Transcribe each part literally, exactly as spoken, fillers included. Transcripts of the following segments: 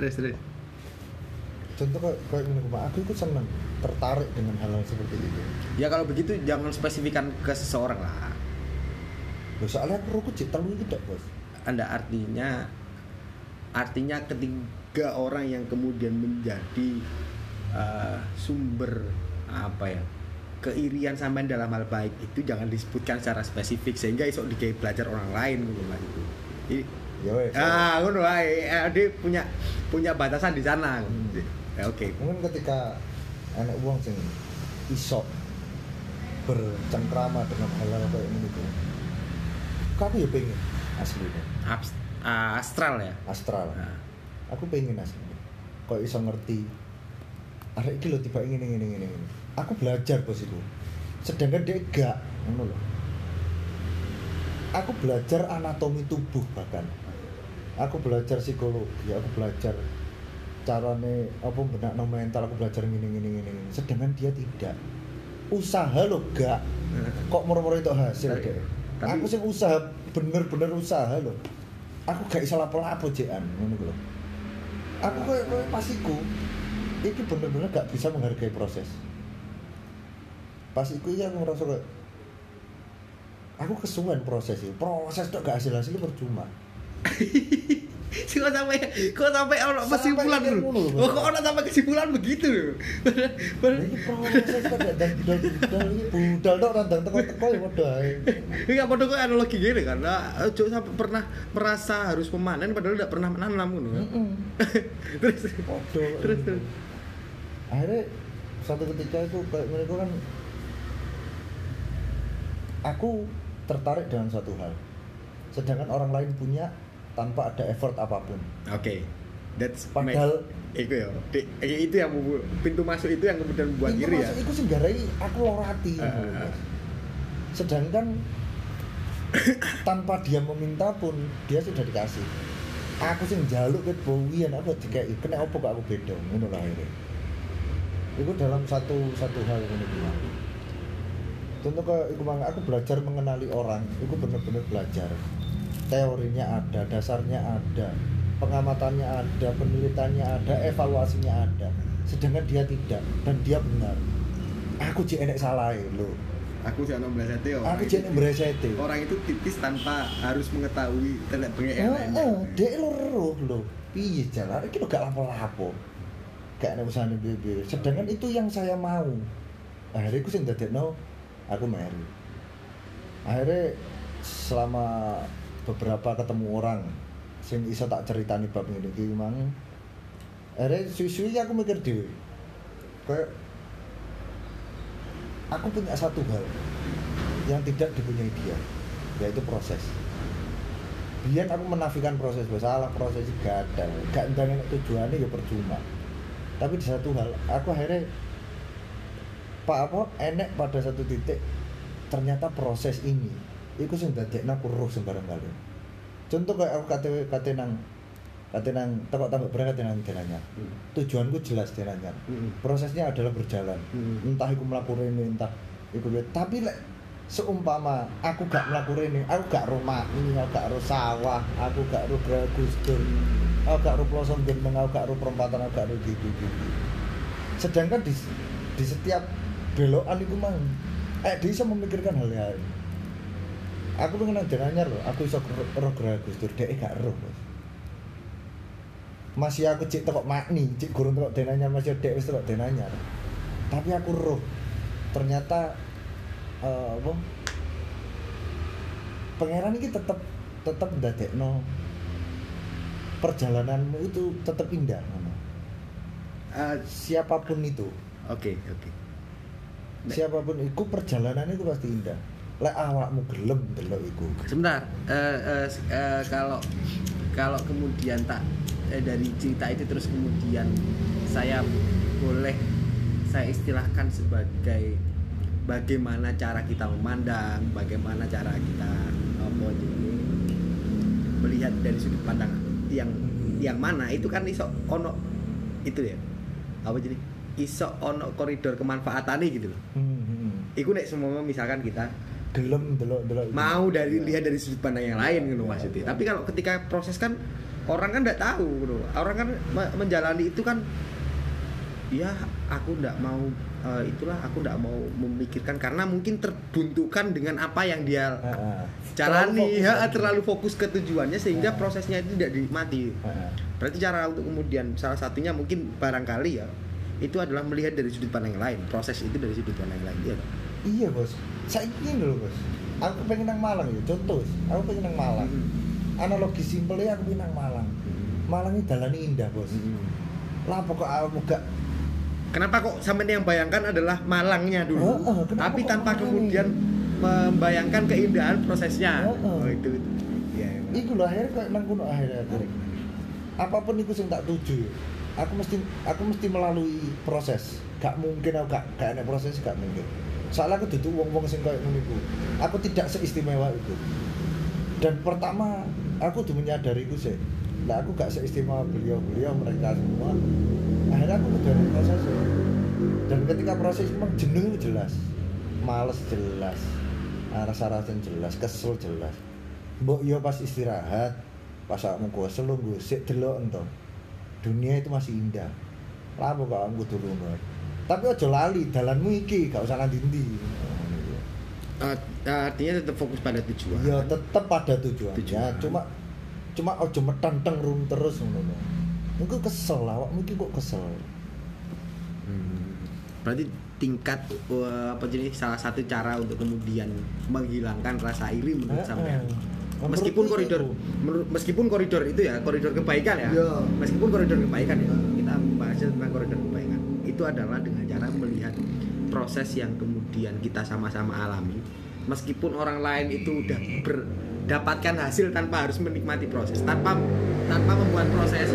terus terus contoh kayak aku ikut senang tertarik dengan hal-hal seperti itu. Ya kalau begitu jangan spesifikan ke seseorang lah. Loh, soalnya aku rukun cita lu gitu bos. Anda artinya artinya ketiga orang yang kemudian menjadi uh, sumber apa ya keirian sampean dalam hal baik itu jangan disebutkan secara spesifik sehingga esok dikai belajar orang lain gitu lah itu. Jadi ya wes. Ah, ngono ae. Dia punya punya batasan di sana. Hmm. Ya oke. Okay. Mungkin ketika anak uang sing iso bercengkrama dengan hal-hal kayak ini gitu. Aku ya pengen aslinya. Abs- uh, astral ya. Astral. Nah. Aku pengen aslinya. Kok iso ngerti. Arek iki lho tiba ngene ngene ngene ngene. Aku belajar bos itu. Sedangkan dia enggak, ngono lho. Aku belajar anatomi tubuh bahkan. Aku belajar psikologi, aku belajar carane apa benakno mental, aku belajar ngene ngene ngene. Sedangkan dia tidak. Usaha lho gak. Kok moro-moro itu hasil deh. Aku sing usaha bener-bener usaha lho. Aku gak iso lapo-lapo jekan ngono lho. Aku koyo pasiku. Iki bener-bener gak bisa menghargai proses. Pas iku ya aku ngerasa kayak aku kesuwen proses itu, proses itu gak hasil-hasilnya percuma. Kok sampai, kok sampai orang kesimpulan dulu? Kok orang sampai kesimpulan begitu? Ini proses itu dan budal-budal ini budal itu orang dan teko-teko ya wadah. Ini gak wadah kok analogi gini karena Jo sampai pernah merasa harus memanen padahal gak pernah menanam gitu. Terus terus akhirnya satu ketika itu kayak mereka kan aku tertarik dengan satu hal, sedangkan orang lain punya tanpa ada effort apapun. Oke, okay. That's padahal itu ya, itu yang pintu masuk itu yang kemudian buat pintu diri masuk ya. Itu sebenarnya aku lorati. Uh, uh. Sedangkan tanpa dia meminta pun dia sudah dikasih. Aku sih njaluk ket bowian apa dikeki. Kena opo kok aku beda ngono lah iki. Iku dalam satu satu hal ngene iki. Contoh ke, aku, aku belajar mengenali orang, aku benar-benar belajar. Teorinya ada, dasarnya ada, pengamatannya ada, penelitiannya ada, evaluasinya ada. Sedangkan dia tidak, dan dia benar. Aku je enek salah lho. Aku je enek mblesete. Aku je enek mblesete. Orang itu tipis tanpa harus mengetahui telek bengi enek. Heeh, dhek loro lho. Piye jalan iki lho gak lapo-lapo. Gak enek usahane piye-piye. Sedangkan itu yang saya mau. Akhirnya aku sing dadekno aku melu. Akhirnya selama beberapa ketemu orang sing iso tak ceritani bab ngene iki mang. Akhirnya suwi-suwi aku mikir dhewe. Kayak aku punya satu hal yang tidak dipunyai dia, yaitu proses. Biar aku menafikan proses, salah proses iki gak ada. Gak ndang nek tujuane ya percuma. Tapi di satu hal aku akhirnya Pak apa enek pada satu titik ternyata proses ini iku sing dadekna aku roh sembarang kali. Contoh kayak aku kate kate nang kate nang tekok tambah berangkat nang jalannya. Tujuanku jelas jalannya. Prosesnya adalah berjalan. Entah iku mlaku rene entah iku tapi lek seumpama aku gak mlaku rene, aku gak rumah ini, aku gak ro sawah, aku gak ro Gusdur, aku gak ro Ploson Gendeng, aku gak ro perempatan, aku gak ro gitu-gitu. Sedangkan di di setiap belokan iku mang eh dia bisa memikirkan hal lain. Aku pengen jalannya lho, aku iso roh Gusdur dhek gak roh. Masih aku cek tekok makni, cek gurun tekok denanya masih dhek wis tekok denanya. Tapi aku roh. Ternyata eh apa? Pangeran iki tetep tetep ndadekno perjalananmu itu tetep indah ngono. Uh, siapapun itu. Oke, okay, oke. Okay. Siapapun iku perjalanannya itu pasti indah. Lek awakmu gelem delok iku. Sebentar, uh, uh, uh, kalau kalau kemudian tak eh, dari cerita itu terus kemudian saya boleh saya istilahkan sebagai bagaimana cara kita memandang, bagaimana cara kita apa jadi melihat dari sudut pandang yang yang mana itu kan iso ono itu ya. Apa jadi iso ono koridor kemanfaatane gitu loh. Hmm, hmm. Iku nek semua misalkan kita gelem delok-delok mau dari lihat dari sudut pandang yang lain ngono maksudnya. Tapi kalau ketika proses kan Orang kan nggak tahu, bro. Orang kan menjalani itu kan, ya aku nggak mau uh, itulah aku nggak mau memikirkan karena mungkin terbuntukan dengan apa yang dia uh, jalani, terlalu fokus, ya, terlalu fokus ke tujuannya sehingga uh, prosesnya itu tidak dinikmati. Uh, Berarti cara untuk kemudian salah satunya mungkin barangkali ya itu adalah melihat dari sudut pandang yang lain, proses itu dari sudut pandang yang lain, iya. Iya bos, saya ingin dulu bos. Aku pengen nang Malang ya, contoh, aku pengen nang Malang. Mm-hmm. Analogi simpelnya aku pengen nang Malang. Mm-hmm. Malang ini dalan indah bos. Mm-hmm. Lah pokok aku gak. Kenapa kok sampean yang bayangkan adalah Malangnya dulu, oh, oh, tapi tanpa kemudian ini? Membayangkan keindahan prosesnya. Oh, oh. Oh, itu itu. Ya, ya. Iku lho akhir kok nang kono akhir akhir. Apapun iku sing tak tuju. Aku mesti aku mesti melalui proses. Gak mungkin aku gak gak enak proses gak mungkin. Soalnya aku duduk wong-wong sing koyo ngono iku. Aku tidak seistimewa itu. Dan pertama aku tuh menyadari iku sih. Lah aku gak seistimewa beliau-beliau mereka semua. Akhirnya aku menjalani proses. Dan ketika proses memang jenuh jelas, males jelas, rasa-rasa jelas, kesel jelas. Mbok yo pas istirahat, pas aku ngosel lungguh sik delok ento. Dunia itu masih indah. Lah kok aku dulu ngono. Tapi aja lali dalanmu iki, gak usah nanti-nanti. Uh, artinya tetap fokus pada tujuan. Ya tetap pada tujuan. tujuan. Ya, cuma cuma aja metanteng rum terus ngono. Mungkin kesel lah, mungkin kok kesel. Hmm. Berarti tingkat uh, apa jenis salah satu cara untuk kemudian menghilangkan rasa iri menurut sampean. Meskipun koridor menurut, meskipun koridor itu ya koridor kebaikan ya. ya. Meskipun koridor kebaikan ya. Kita bahas tentang koridor kebaikan. Itu adalah dengan cara melihat proses yang kemudian kita sama-sama alami. Meskipun orang lain itu udah berdapatkan hasil tanpa harus menikmati proses, tanpa tanpa membuat proses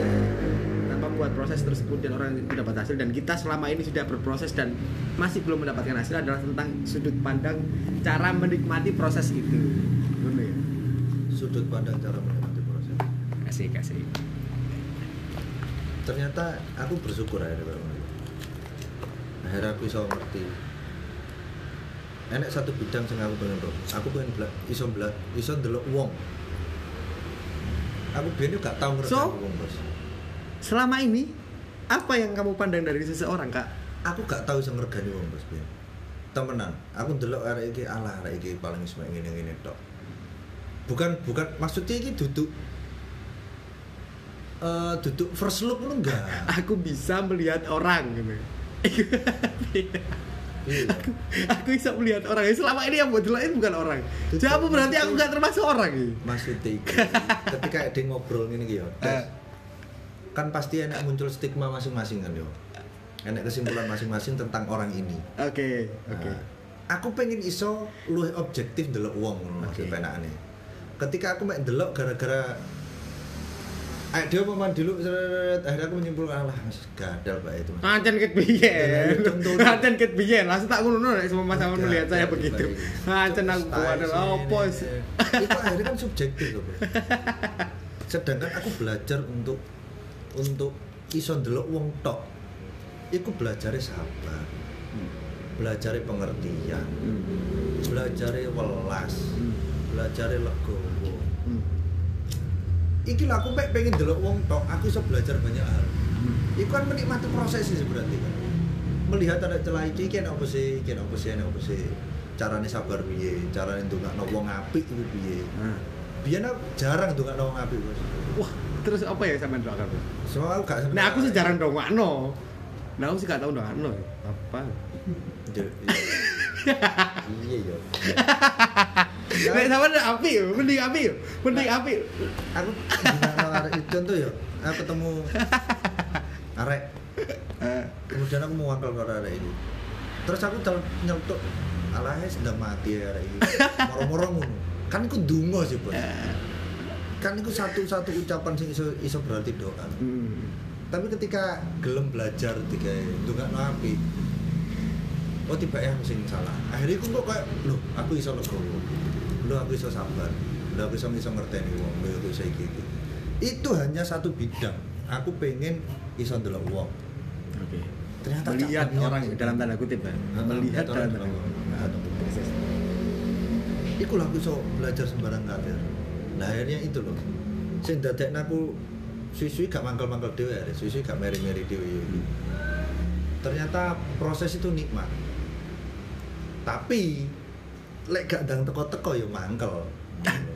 tanpa membuat proses tersebut dan orang itu dapat hasil dan kita selama ini sudah berproses dan masih belum mendapatkan hasil adalah tentang sudut pandang cara menikmati proses itu. Benar ya? Sudut pandang cara menikmati proses. Asik, asik. Ternyata aku bersyukur ya teman-teman. Akhirnya aku bisa ngerti enak satu bidang yang aku pengen roh aku pengen belak, iso belak, iso ndelok wong aku biar gak tau ngerti so, aku wong bos selama ini, apa yang kamu pandang dari seseorang kak? Aku gak tau iso ngergani wong bos biar temenan, aku ndelok arah ini alah arah ini paling isma ngini-ngini tok bukan, bukan, maksudnya ini duduk uh, duduk first look lu enggak aku bisa melihat orang gitu aku, aku bisa melihat orang. Selama ini yang buat dulu bukan orang. Jadi berarti aku gak termasuk orang ya? Maksudnya ketika ada ngobrol ini ya uh. Kan pasti enak muncul stigma masing-masing kan ya. Enak kesimpulan masing-masing tentang orang ini. Oke okay, oke okay. Nah, aku pengen iso luwih objektif ndelok wong ngono okay. Penakane. Ketika aku mek ndelok gara-gara ayo dia mau mandi dulu, akhirnya aku menyimpulkan lah, gadal pak itu ancen ket biyen, ancen ket biyen, langsung tak ngono nek semua sama melihat saya begitu ancen aku ada opo itu akhirnya kan subjektif loh bro. Sedangkan aku belajar untuk untuk iso ndelok wong tok iku belajare sabar, belajare pengertian, belajare welas, belajare legowo. Iki lah aku pengen delok wong tok, aku iso belajar banyak hal. Iku kan menikmati proses sih berarti kan. Melihat ada celah iki kan opo sih, kan opo sih, opo sih. Carane sabar piye, carane ndongakno wong apik iku piye. Heeh. Biyen aku jarang ndongakno wong apik, Bos. Wah, terus apa ya sampean ndongakno? Soale aku gak seneng. Nah, aku sejarang ndongakno. Nah, aku sih gak tau ndongakno apa. Iya yo. Nek sampean api yo, mending api yo, mending api. Aku gimana arek contoh yo, aku ketemu arek. Kemudian aku mau ngangkel karo arek ini. Terus aku nyentuk alahe sedang mati arek ini. Moro-moro ngono. Kan iku donga sih, Bos. Kan iku satu-satu ucapan sing iso iso berarti doa. Tapi ketika gelem belajar digawe ndongakno api. Oh tiba-tiba aku sing salah. Akhirnya aku kok kayak, loh aku iso legowo, loh aku iso sabar, loh aku iso iso ngerteni wong, loh aku iso iki. Itu hanya satu bidang. Aku pengen iso ndelok wong. Oke. Ternyata melihat orang dalam tanda kutip ya. Melihat dalam tanda kutip. Iku lah aku iso belajar sembarang kader. Nah akhirnya itu loh. Sing dadekne aku Suwi-suwi gak mangkel-mangkel dewe, suwi-suwi gak meri-meri dewe. Ternyata proses itu nikmat. Tapi lek gak ndang teko-teko ya mangkel.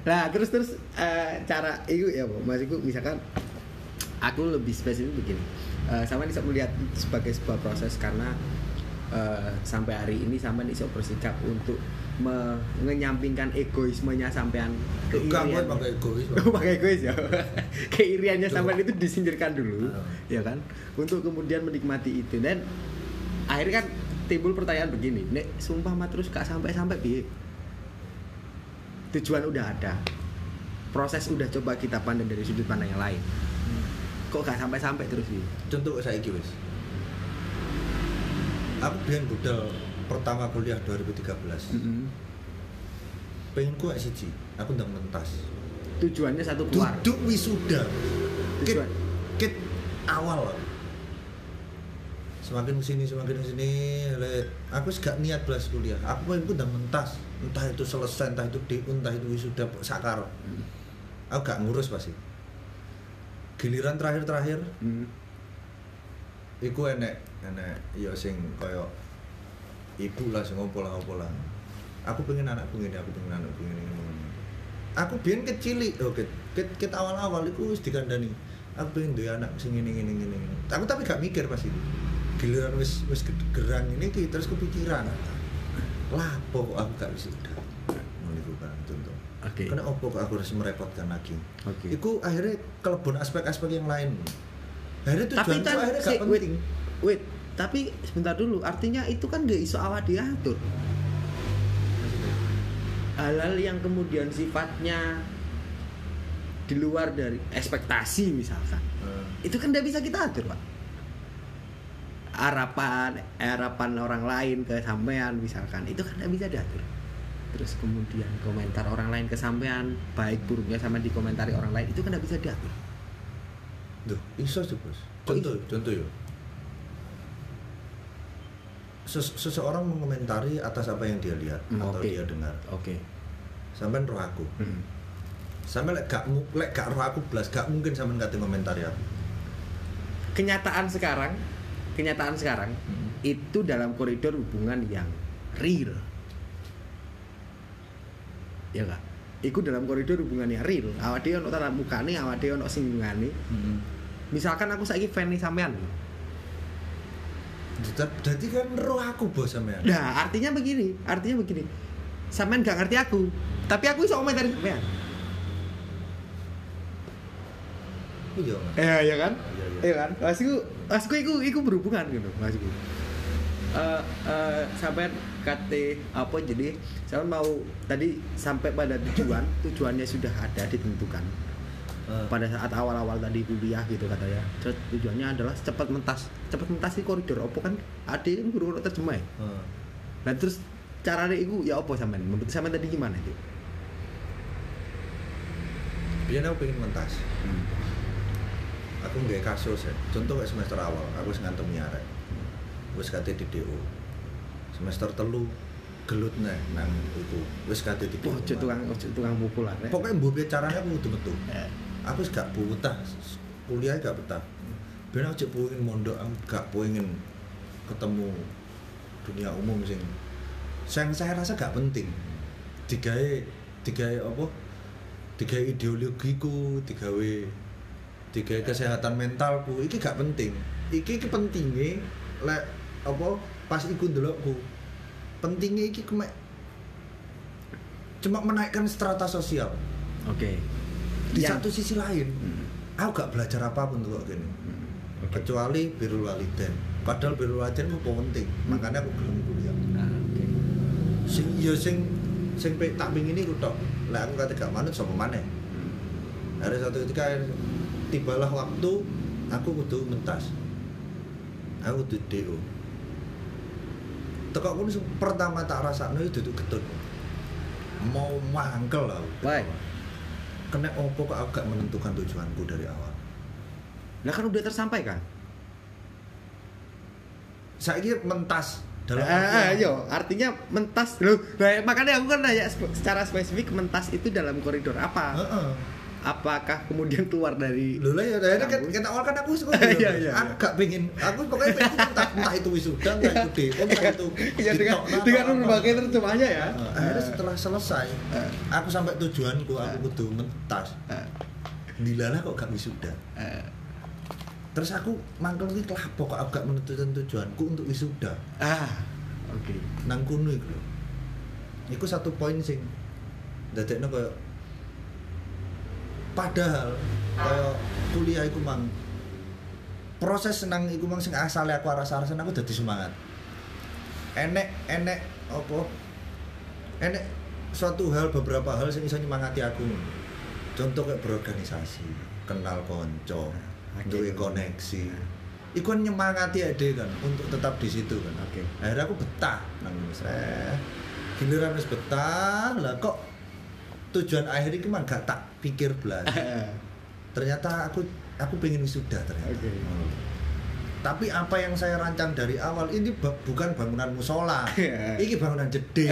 Nah, terus terus uh, cara iku ya, Mas, iku misalkan aku lebih spesifik begini. Uh, sama bisa melihat sebagai sebuah proses karena uh, sampai hari ini sama bisa bersikap untuk menyampingkan egoismenya sampean keirian. Kamu pakai egois. Kamu pakai egois ya. Keiriannya sampean itu disingkirkan dulu, uh. ya kan? Untuk kemudian menikmati itu dan akhirnya kan timbul pertanyaan begini, nek sumpah mah terus gak sampai-sampai piye? Tujuan udah ada. Proses udah coba kita pandang dari sudut pandang yang lain. Kok gak sampai-sampai terus piye? Contoh saiki wis. Aku biyen budal pertama kuliah dua ribu tiga belas mm-hmm. pengen kuat siji, aku udah mentas tujuannya satu keluar duduk wisuda kit, kit awal semakin kesini semakin kesini aku gak niat belas kuliah, aku pengen udah mentas entah itu selesai, entah itu diun, entah itu wisuda, sakar mm-hmm. aku gak ngurus pasti giliran terakhir-terakhir mm-hmm. iku enek, enek ya sing koyo ibu lah, ngompol lah, ngompol lah. Aku pengen anakku ngene, aku pengen anakku ngene. Aku biyen kecilik, oh ket ket awal-awal iku wis dikandani. Aku pengen duwe anak sing ngene ngene ngene. Aku tapi gak mikir pas itu. Giliran wis wis gerang ini iki terus kepikiran. Lah, pokok aku gak wis udah. Ngono iku kan contoh. Oke. Okay. Karena opo aku harus merepotkan lagi. Oke. Okay. Iku akhirnya kelebon aspek-aspek yang lain. Akhirnya tujuanku akhirnya gak penting. Wait. Tapi sebentar dulu, artinya itu kan gak iso awak diatur. Hal-hal yang kemudian sifatnya di luar dari ekspektasi misalkan hmm. itu kan gak bisa kita atur, Pak. Harapan, harapan orang lain ke sampean misalkan, itu kan gak bisa diatur. Terus kemudian komentar orang lain ke sampean, baik buruknya sama dikomentari orang lain, itu kan gak bisa diatur. Duh, iso sih, Bos. Contoh, contoh yuk seseorang mengomentari atas apa yang dia lihat mm, atau okay. dia dengar. Oke. Okay. Sampean roh aku. Mm. Sampean lek gak lek gak roh aku blas gak mungkin sampean kate komentari aku. Kenyataan sekarang, kenyataan sekarang mm. itu dalam koridor hubungan yang real. Ya enggak? Iku dalam koridor hubungan yang real. Awak dhewe ono tatap mukane, awak dhewe ono singgungane. Mm. Misalkan aku saiki fan sampean. Berarti kan roh aku bos sampean. Nah, artinya begini, artinya begini. Sampean gak ngerti aku, tapi aku iso komentari sampean. Iya. Eh, ya kan? Iya kan? Masku, masku iku iku berhubungan gitu, masku. Eh, eh sampean kate apa jadi sampean mau tadi sampai pada tujuan, tujuannya sudah ada ditentukan. Pada saat awal-awal tadi kuliah gitu katanya. Terus tujuannya adalah cepat mentas. Cepat mentas di koridor opo kan ade kan guru-guru terjemah. Heeh. Nah terus carane iku ya opo sampean? Menurut sampean tadi gimana itu? Biyen aku pengen mentas. Hmm. Aku nggawe kasus ya. Contoh kayak semester awal, aku wis ngantem nyarek. Wis kate di D O. Semester telu gelut nek nang itu. Wis kate di D O. Ojo tukang ojo tukang mukulan. Pokoke mbok carane aku kudu metu. Aku gak betah, kuliah gak betah. Ben aku cek pengin mondok, aku gak pengin ketemu dunia umum sing sing saya rasa gak penting. Digawe digawe apa? Digawe ideologiku, digawe digawe kesehatan mentalku, iki gak penting. Iki iki pentinge lek apa pas iku ndelokku. Pentinge iki cuma cuma menaikkan strata sosial. Oke. Okay. Di yang satu sisi lain, hmm. aku gak belajar apapun tuh gini, hmm. okay. kecuali birrul walidain. Padahal birrul walidain itu penting, hmm. makanya aku belum kuliah. Nah, okay. Sing ya sing sing pe tak pingin ini kutok. Lah aku kata gak manut sama mana? Hmm. Ada satu ketika tibalah waktu aku kudu mentas, aku kudu D O. Tekak pun pertama tak rasa nui duduk ketut, mau mangkel lah. Kena opo kok aku gak menentukan tujuanku dari awal. Nah kan udah tersampaikan. Saiki mentas dalam ah, ayo, artinya mentas. Loh, makanya aku kan nanya secara spesifik mentas itu dalam koridor apa? Heeh. apakah kemudian keluar dari lola ya kampus? Kata awal kan aku suka iya, iya, aku gak pengen, aku pokoknya pengen entah, entah itu wisuda, entah itu D P M, entah itu ya, dengan, nah, dengan berbagai terjemahnya ya uh, akhirnya setelah selesai uh, aku sampai tujuanku, aku uh, kudu mentas uh, dilala kok gak wisuda uh, terus aku mangkel ini kelapa kok aku gak menentukan tujuanku untuk wisuda ah, oke okay. Nang kuno itu itu satu poin sing dadekno koyo padahal kayak kuliah iku mang proses senang iku mang sing asale aku rasa-rasane aku dadi semangat. Enek enek apa? Enek suatu hal beberapa hal sing iso nyemangati aku. Contoh kayak berorganisasi, kenal konco, duwe koneksi. Iku nyemangati ade kan untuk tetap di situ kan. Oke. Akhirnya aku betah nang misre. Giliran wis betah lah kok tujuan akhir iki mah gak tak pikir belas. Ternyata aku aku pengen wisuda ternyata. Okay. Hmm. Tapi apa yang saya rancang dari awal ini bukan bangunan musola. Iki bangunan jeding.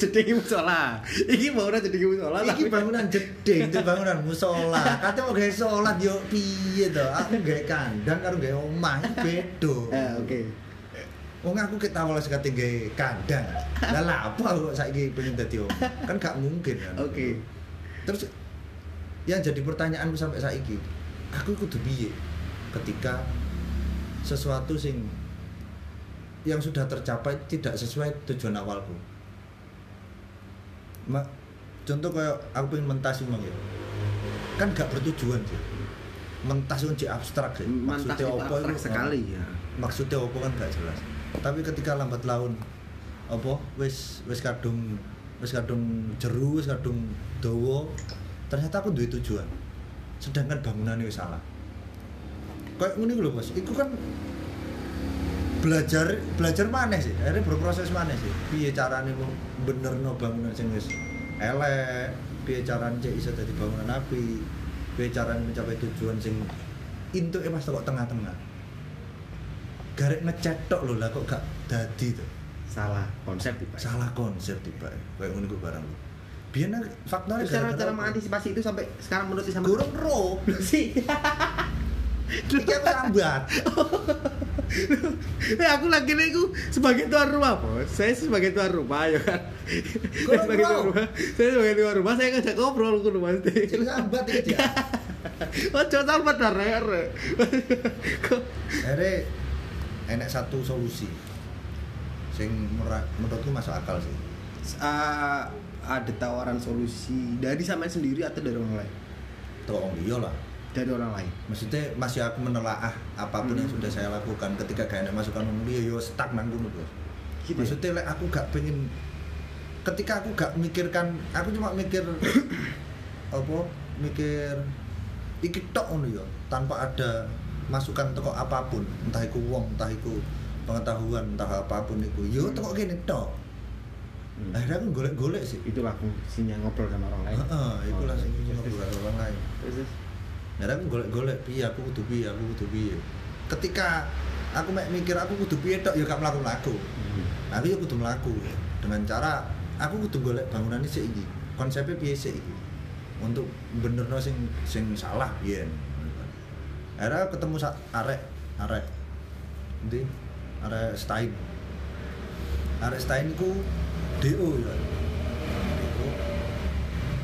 Jeding musola. Iki bangunan jeding musola. Iki bangunan jeding, itu bangunan musola. Kate mau gawe salat yo piye to? Aku gawe kandang karo gawe omah bedo. Heeh, oke. Wong aku ket awal sing kate gawe kandang. Lah lha apa aku saiki pengen dadi omah? Kan gak mungkin kan. Oke. Okay. Terus yang jadi pertanyaanku sampai saiki, aku kudu piye ketika sesuatu sing yang sudah tercapai tidak sesuai tujuan awalku. Ma, contoh kayak aku pengen mentas umang ya, kan gak bertujuan sih. Mentas itu abstrak sih. Maksudnya apa itu sekali ya. Maksudnya apa kan gak jelas. Tapi ketika lambat laun, apa wis wis kadung wis kadung jeru, wis kadung dawa. Ternyata aku duwe tujuan. Sedangkan bangunannya wis salah. Kayak ngene lho, Mas. Iku kan belajar belajar maneh sih. Akhirnya berproses maneh sih. Piye carane benerno bangunan sing wis elek, piye carane iso dadi bangunan apik, piye carane mencapai tujuan sing intuke Mas kok tengah-tengah. Garek ngecetok lho, lah kok gak dadi to. Salah konsep tiba. Salah konsep tiba. Kayak ngene ku barang lho. Biar faktornya cara-cara mengantisipasi itu sampai sekarang menurut saya gurung roh sih kayaknya aku lambat nah aku lagi nih aku sebagai tuan rumah bos saya sebagai tuan rumah ya kan saya sebagai tuan rumah saya sebagai tuan rumah saya ngajak ngobrol aku rumah sih jadi lambat aja oh coba lambat darahnya akhirnya enak satu solusi yang menurutku masuk akal sih ah ada tawaran solusi dari sampean sendiri atau dari orang lain? Tolong iya lah dari orang lain. Maksudnya masih aku menelaah apapun hmm. yang sudah saya lakukan ketika gak enak masukan dia yo stuck nang ngono terus. Gitu. Maksudnya like, aku gak pengen ketika aku gak mikirkan, aku cuma mikir apa? Mikir iki tok ngono yo tanpa ada masukan teko apapun, entah iku wong, entah iku pengetahuan, entah apapun iku. Yo teko kene tok. Hmm. Akhirnya aku golek-golek sih. Itulah fungsinya ngobrol sama orang lain. Heeh, uh, ikulah sing ngobrol sama orang lain. Terus akhirnya aku golek-golek piye aku kudu piye, aku kudu piye. Ketika aku mek mikir aku kudu piye tok ya gak mlaku-mlaku. Hmm. Tapi aku kudu mlaku dengan cara aku kudu golek bangunan sik iki. Konsepnya piye sik iki. Untuk benerno sing sing salah piye. Akhirnya ketemu sak arek, arek. Endi? Arek Stein. Arek Stein ku D O ya. D O.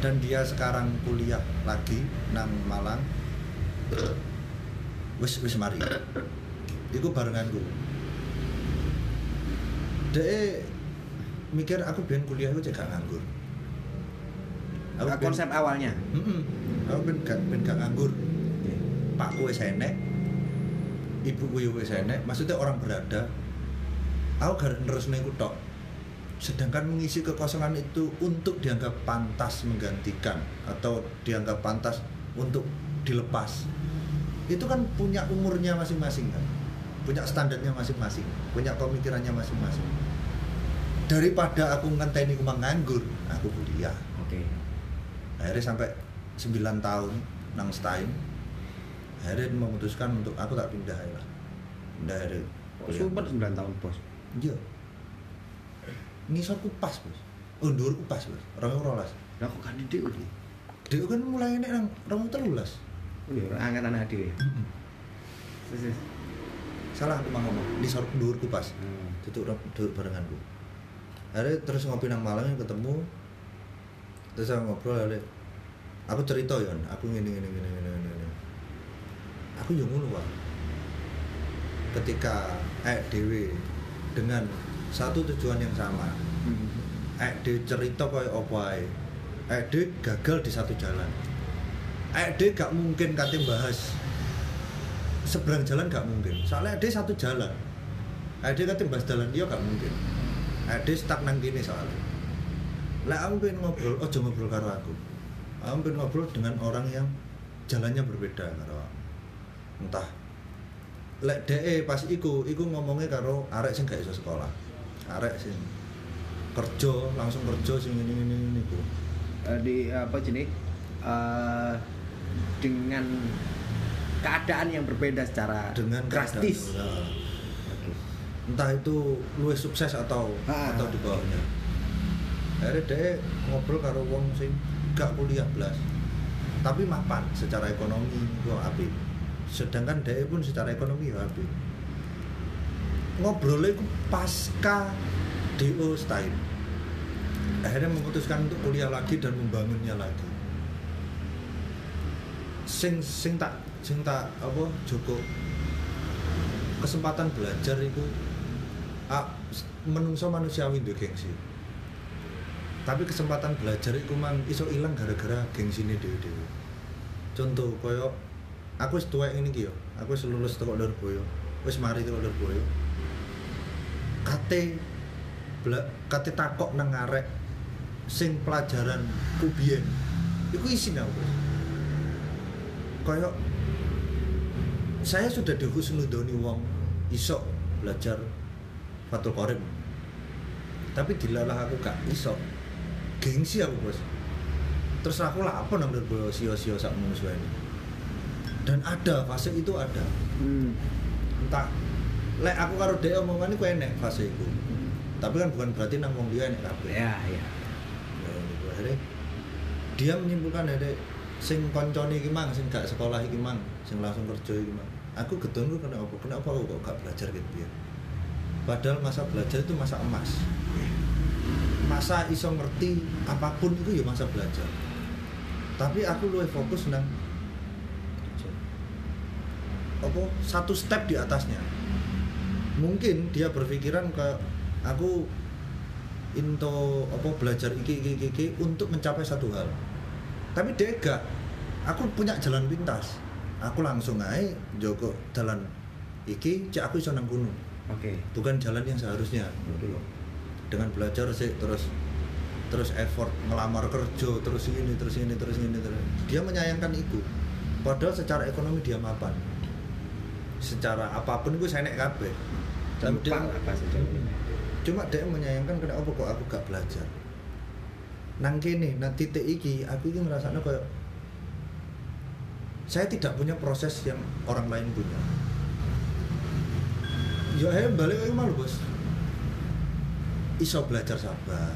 Dan dia sekarang kuliah lagi nang Malang. Wis wis mari. Iku barenganku. Dek mikir aku biyen kuliah iku gak nganggur. Aku ben, konsep awalnya. Heeh. Aku ben gak ben gak nganggur. Okay. Pakku wis enek. Ibuku yo wis enek, maksudnya orang berada. Aku gak nerusne iku tok. Sedangkan mengisi kekosongan itu untuk dianggap pantas menggantikan atau dianggap pantas untuk dilepas itu kan punya umurnya masing-masing kan, punya standarnya masing-masing, punya pemikirannya masing-masing. Daripada aku ngenteni aku nganggur, aku kuliah. Oke. Okay. Akhirnya sampai sembilan tahun nang Stein, akhirnya memutuskan untuk aku tak pindah lah. Pindah akhirnya. Super sembilan tahun bos. Iya. Ngisor kupas bos, undur kupas bos, orang-orang las. Aku kan didik. Dia kan mulai nek nang rong telulas. Lho, angan anak dhewe. Heeh. Sis. Salah aku ngomong, di sorok dhuwurku pas. Hmm. Tutuk dhuwur barenganku. Are terus ngopi nang Malang ketemu. Terus aku ngobrol are. Aku cerita yon, aku ngene ngene ngene ngene. Aku yo ngono wae. Ketika eh dhewe dengan satu tujuan yang sama. Hmm. Eh dhewe cerita koyo opo ae. Eh dhewe gagal di satu jalan. Eh dhewe gak mungkin kate bahas seberang jalan gak mungkin. Soalnya dhewe satu jalan. Eh dhewe kate bahas dalan liya gak mungkin. Eh dhewe stuck nang kene soalnya. Lah aku pengen ngobrol, ojo ngobrol karo aku. Aku pengen ngobrol dengan orang yang jalannya berbeda karo aku. Entah lek dhek pas iku iku ngomongnya karo arek sing gak iso sekolah, arek sing kerja langsung kerja sing ngene ngene niku di apa jenis uh, dengan keadaan yang berbeda secara dengan drastis keadaan, okay. Entah itu luwih sukses atau ha, atau di bawahnya. Akhirnya dhek ngobrol karo wong sing gak kuliah blas tapi mapan secara ekonomi kok apik. Sedangkan dia pun secara ekonomi habis. Ngobrolnya itu pasca D O style. Akhirnya memutuskan untuk kuliah lagi dan membangunnya lagi. Sing sing tak sing tak apa Joko kesempatan belajar itu ah, menungso manusiawi duwe gengsi. Tapi kesempatan belajar itu mang iso ilang gara-gara gengsine dhewe-dhewe. Contoh koyo aku wis tuwek ngene iki yo. Aku wis lulus teko Lurboyo. Wis mari teko Lurboyo. Kate blek kate takok nang arek sing pelajaran ku biyen. Iku isin aku. Kaya saya sudah dihusnudoni wong iso belajar Fathul Qorib. Tapi dilalah aku gak iso. Gengsi aku, Bos. Terus aku lapo nang Lurboyo sio-sio sak menungsuane. Dan ada fase itu ada. Hmm. Entah lek aku karo dhek omongane ku enek fase iku. Hmm. Tapi kan bukan berarti nang wong liya enek kabeh. Ya, ya. Ya niku akhire dia menyimpulkan dhek sing kancane iki mang sing gak sekolah iki mang, sing langsung kerja iki mang. Aku gedonku kena apa? Kenapa aku kok gak belajar gitu ya? Padahal masa belajar itu masa emas. Masa iso ngerti apapun itu ya masa belajar. Tapi aku luwih fokus nang apa satu step di atasnya. Mungkin dia berpikiran ke aku into apa belajar iki iki iki untuk mencapai satu hal. Tapi dia gak, aku punya jalan pintas. Aku langsung ae njogo jalan iki cek aku iso nang kono. Oke. Okay. Bukan jalan yang seharusnya. Okay. Dengan belajar sih terus terus effort ngelamar kerja terus ini terus ini terus ini terus. Dia menyayangkan itu. Padahal secara ekonomi dia mapan. Secara apapun gue senek kabeh. Tapi dia apa sejauh ini? Cuma dia menyayangkan kenapa kok aku gak belajar. Nang kene, nang titik iki aku iki ngrasakno koyo saya tidak punya proses yang orang lain punya. Yo ae bali koyo malu, Bos. Iso belajar sabar.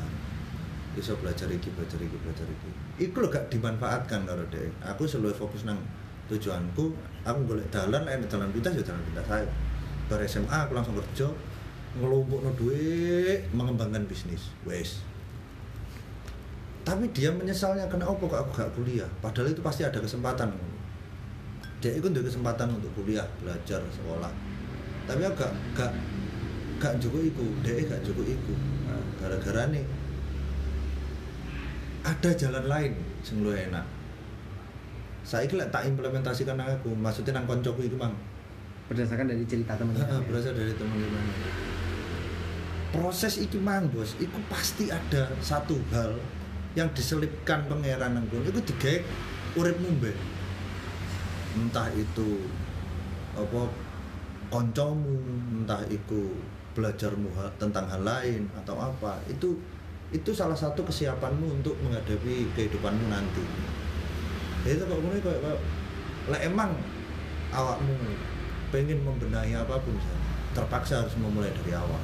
Iso belajar iki, belajar iki, belajar iki. Iku lho gak dimanfaatkan karo dhek. Aku selalu fokus nang tujuanku, aku golek dalan, enek dalan pintas ya dalan pintas ae. Bar S M A aku langsung kerja, ngelompokno duit, mengembangkan bisnis. Wes. Tapi dia menyesalnya kena opo kok aku gak kuliah. Padahal itu pasti ada kesempatan. Dia iku nduwe kesempatan untuk kuliah, belajar, sekolah. Tapi aku gak gak gak njogo iku, dhek gak njogo iku. Nah, gara-garane ada jalan lain sing luwih enak. Saiki lek tak implementasikan nang aku, maksudnya nang koncoku itu mang. Berdasarkan dari cerita teman-teman. Berasal dari teman-teman. Proses itu mang, Bos, itu pasti ada satu hal yang diselipkan pangeran nang kono. Iku digawe uripmu mbek. Entah itu apa koncomu, entah itu belajarmu tentang hal lain atau apa. Itu itu salah satu kesiapanmu untuk menghadapi kehidupanmu nanti. Itu kok ngene kok lek emang awakmu pengen membenahi apapun terpaksa harus memulai dari awal.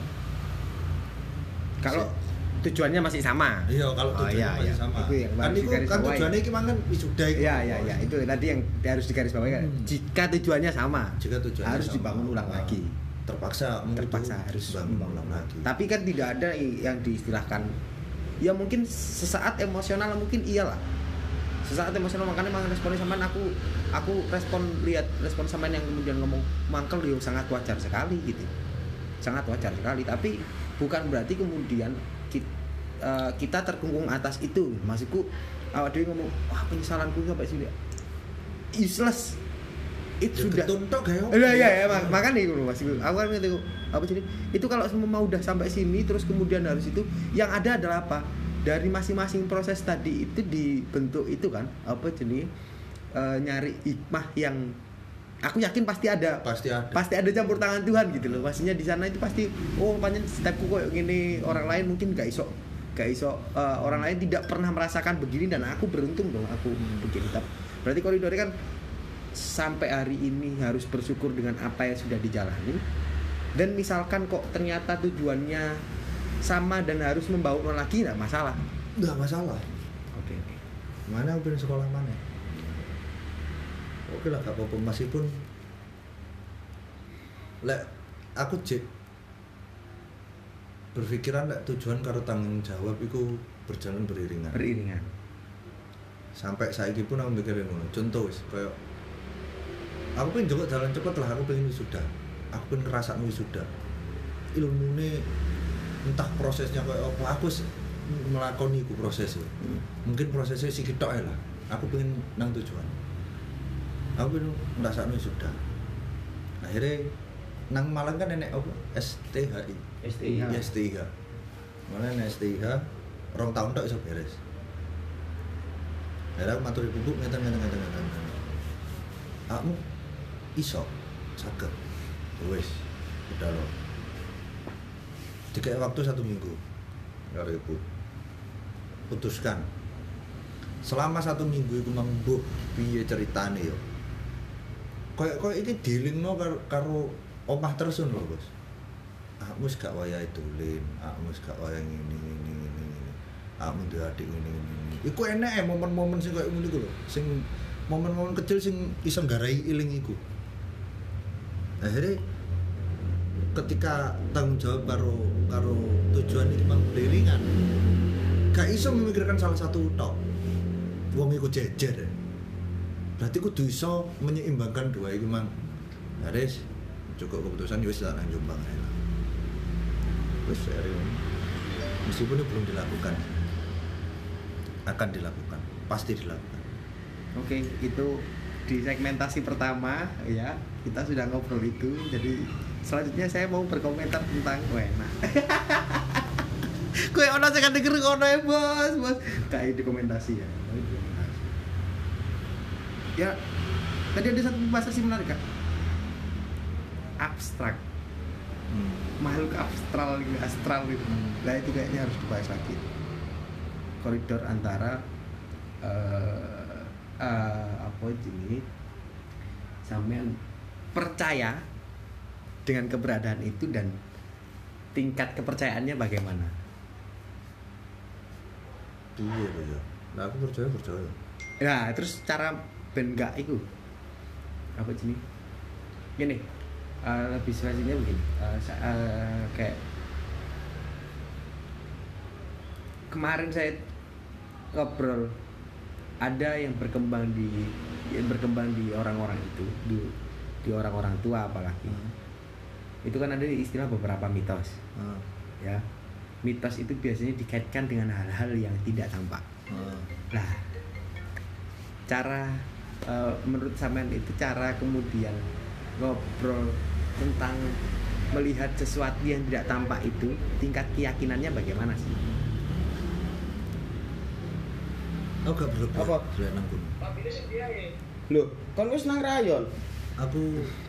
Kalau tujuannya masih sama. Iya, kalau tujuannya oh, iya, masih iya. sama. Itu yang kan itu kan tujuannya iki mangan wisuda iki. Iya, iya, iya, itu tadi yang harus digarisbawahi kan. Hmm. Jika tujuannya sama, jika tujuannya harus sama, dibangun ulang oh. lagi. Terpaksa, terpaksa harus dibangun ulang lagi. Tapi kan tidak ada yang diistilahkan. Ya mungkin sesaat emosional mungkin iyalah. Sesaat emosional makanya mang responnya sampean aku aku respon lihat respon sampean yang kemudian ngomong mangkel yo sangat wajar sekali gitu. Sangat wajar sekali, tapi bukan berarti kemudian kita, uh, kita terkungkung atas itu. Maksudku awak dhewe ngomong, "Wah, penyesalanku sampai sini." Useless. Itu sudah tuntok ya. Lah iya ya, makan iki lho Mas. Aku kan ngerti apa jadi itu kalau semua udah sampai sini terus kemudian harus itu yang ada adalah apa? Dari masing-masing proses tadi itu dibentuk itu kan apa jenis uh, nyari hikmah yang aku yakin pasti ada pasti ada pasti ada campur tangan Tuhan gitu loh, pastinya di sana itu pasti oh panjang stepku kok gini, orang lain mungkin gak iso gak iso uh, orang lain tidak pernah merasakan begini dan aku beruntung dong aku hmm. begini. Tapi berarti koridornya kan sampai hari ini harus bersyukur dengan apa yang sudah dijalani, dan misalkan kok ternyata tujuannya sama dan harus membawa lagi enggak masalah. Enggak masalah. Oke, oke. Mana udah sekolah mana? Oke lah, gak apa-apa meskipun lek aku jek berpikiran lek tujuan karo tanggung jawab iku berjalan beriringan. Beriringan. Sampai saiki pun aku mikirin ngono. Contoh wis koyo aku pengen juga jalan cepet lah, aku pengen wisuda. Aku pengen ngrasakno wisuda. Ilmune entah prosesnya kayak apa, aku melakoni ku prosesnya hmm. mungkin prosesnya si kitok lah, aku pengen nang tujuan aku pengen ngerasaknya sudah akhirnya nang Malang kan nenek apa? S T H I S T I H ya, S T I H malah nenek S T I H rong tahun tak bisa beres akhirnya aku maturi buku ngeteng-ngeteng aku iso sakit wes udah loh dikasih waktu satu minggu karo ibu putuskan selama satu minggu iku mbuh piye ceritane yo koyo koyo iki dilingno karo, karo omah terus lho Bos aku wis gak wayahe dolen aku wis gak wayahe ngene ngene ngene aku duwe adik ngene ngene iku enake momen-momen sing koyo ngono iku lho sing momen-momen kecil sing iso nggarai iling iku akhire ketika tanggung jawab karo karo tujuan iki mang beriringan gak iso memikirkan salah satu tok wong iku jejer berarti kudu iso menyeimbangkan dua iki mang harus cukup keputusan wis nang Jombang ae lah wis serius meskipun belum dilakukan akan dilakukan pasti dilakukan. Oke, itu di segmentasi pertama ya kita sudah ngobrol itu jadi selanjutnya saya mau berkomentar tentang kowe nah. Kowe ono sing denger kono ya, Bos. Bos, kayak dokumentasi ya. Ya, tadi ada satu pembahasan sih menarik, Kak. Abstrak. Hmm. Makhluk abstral gitu, astral gitu. Nah, itu kayaknya harus dibahas lagi. Koridor antara uh, uh, apa ini? Sampean percaya dengan keberadaan itu dan tingkat kepercayaannya bagaimana? Iya, iya. Nah, aku percaya percaya. Nah, terus cara ben gak iku. Apa jenis? Gini. Uh, lebih spesifiknya begini. Uh, uh, kayak kemarin saya ngobrol ada yang berkembang di yang berkembang di orang-orang itu, di di orang-orang tua apalagi. Hmm. Itu kan ada istilah beberapa mitos hmm. ya mitos itu biasanya dikaitkan dengan hal-hal yang tidak tampak hmm. nah cara e, menurut sampean itu cara kemudian ngobrol tentang melihat sesuatu yang tidak tampak itu tingkat keyakinannya bagaimana sih? Oh gak berlebihan apa? Loh, kan wis nang rayon aku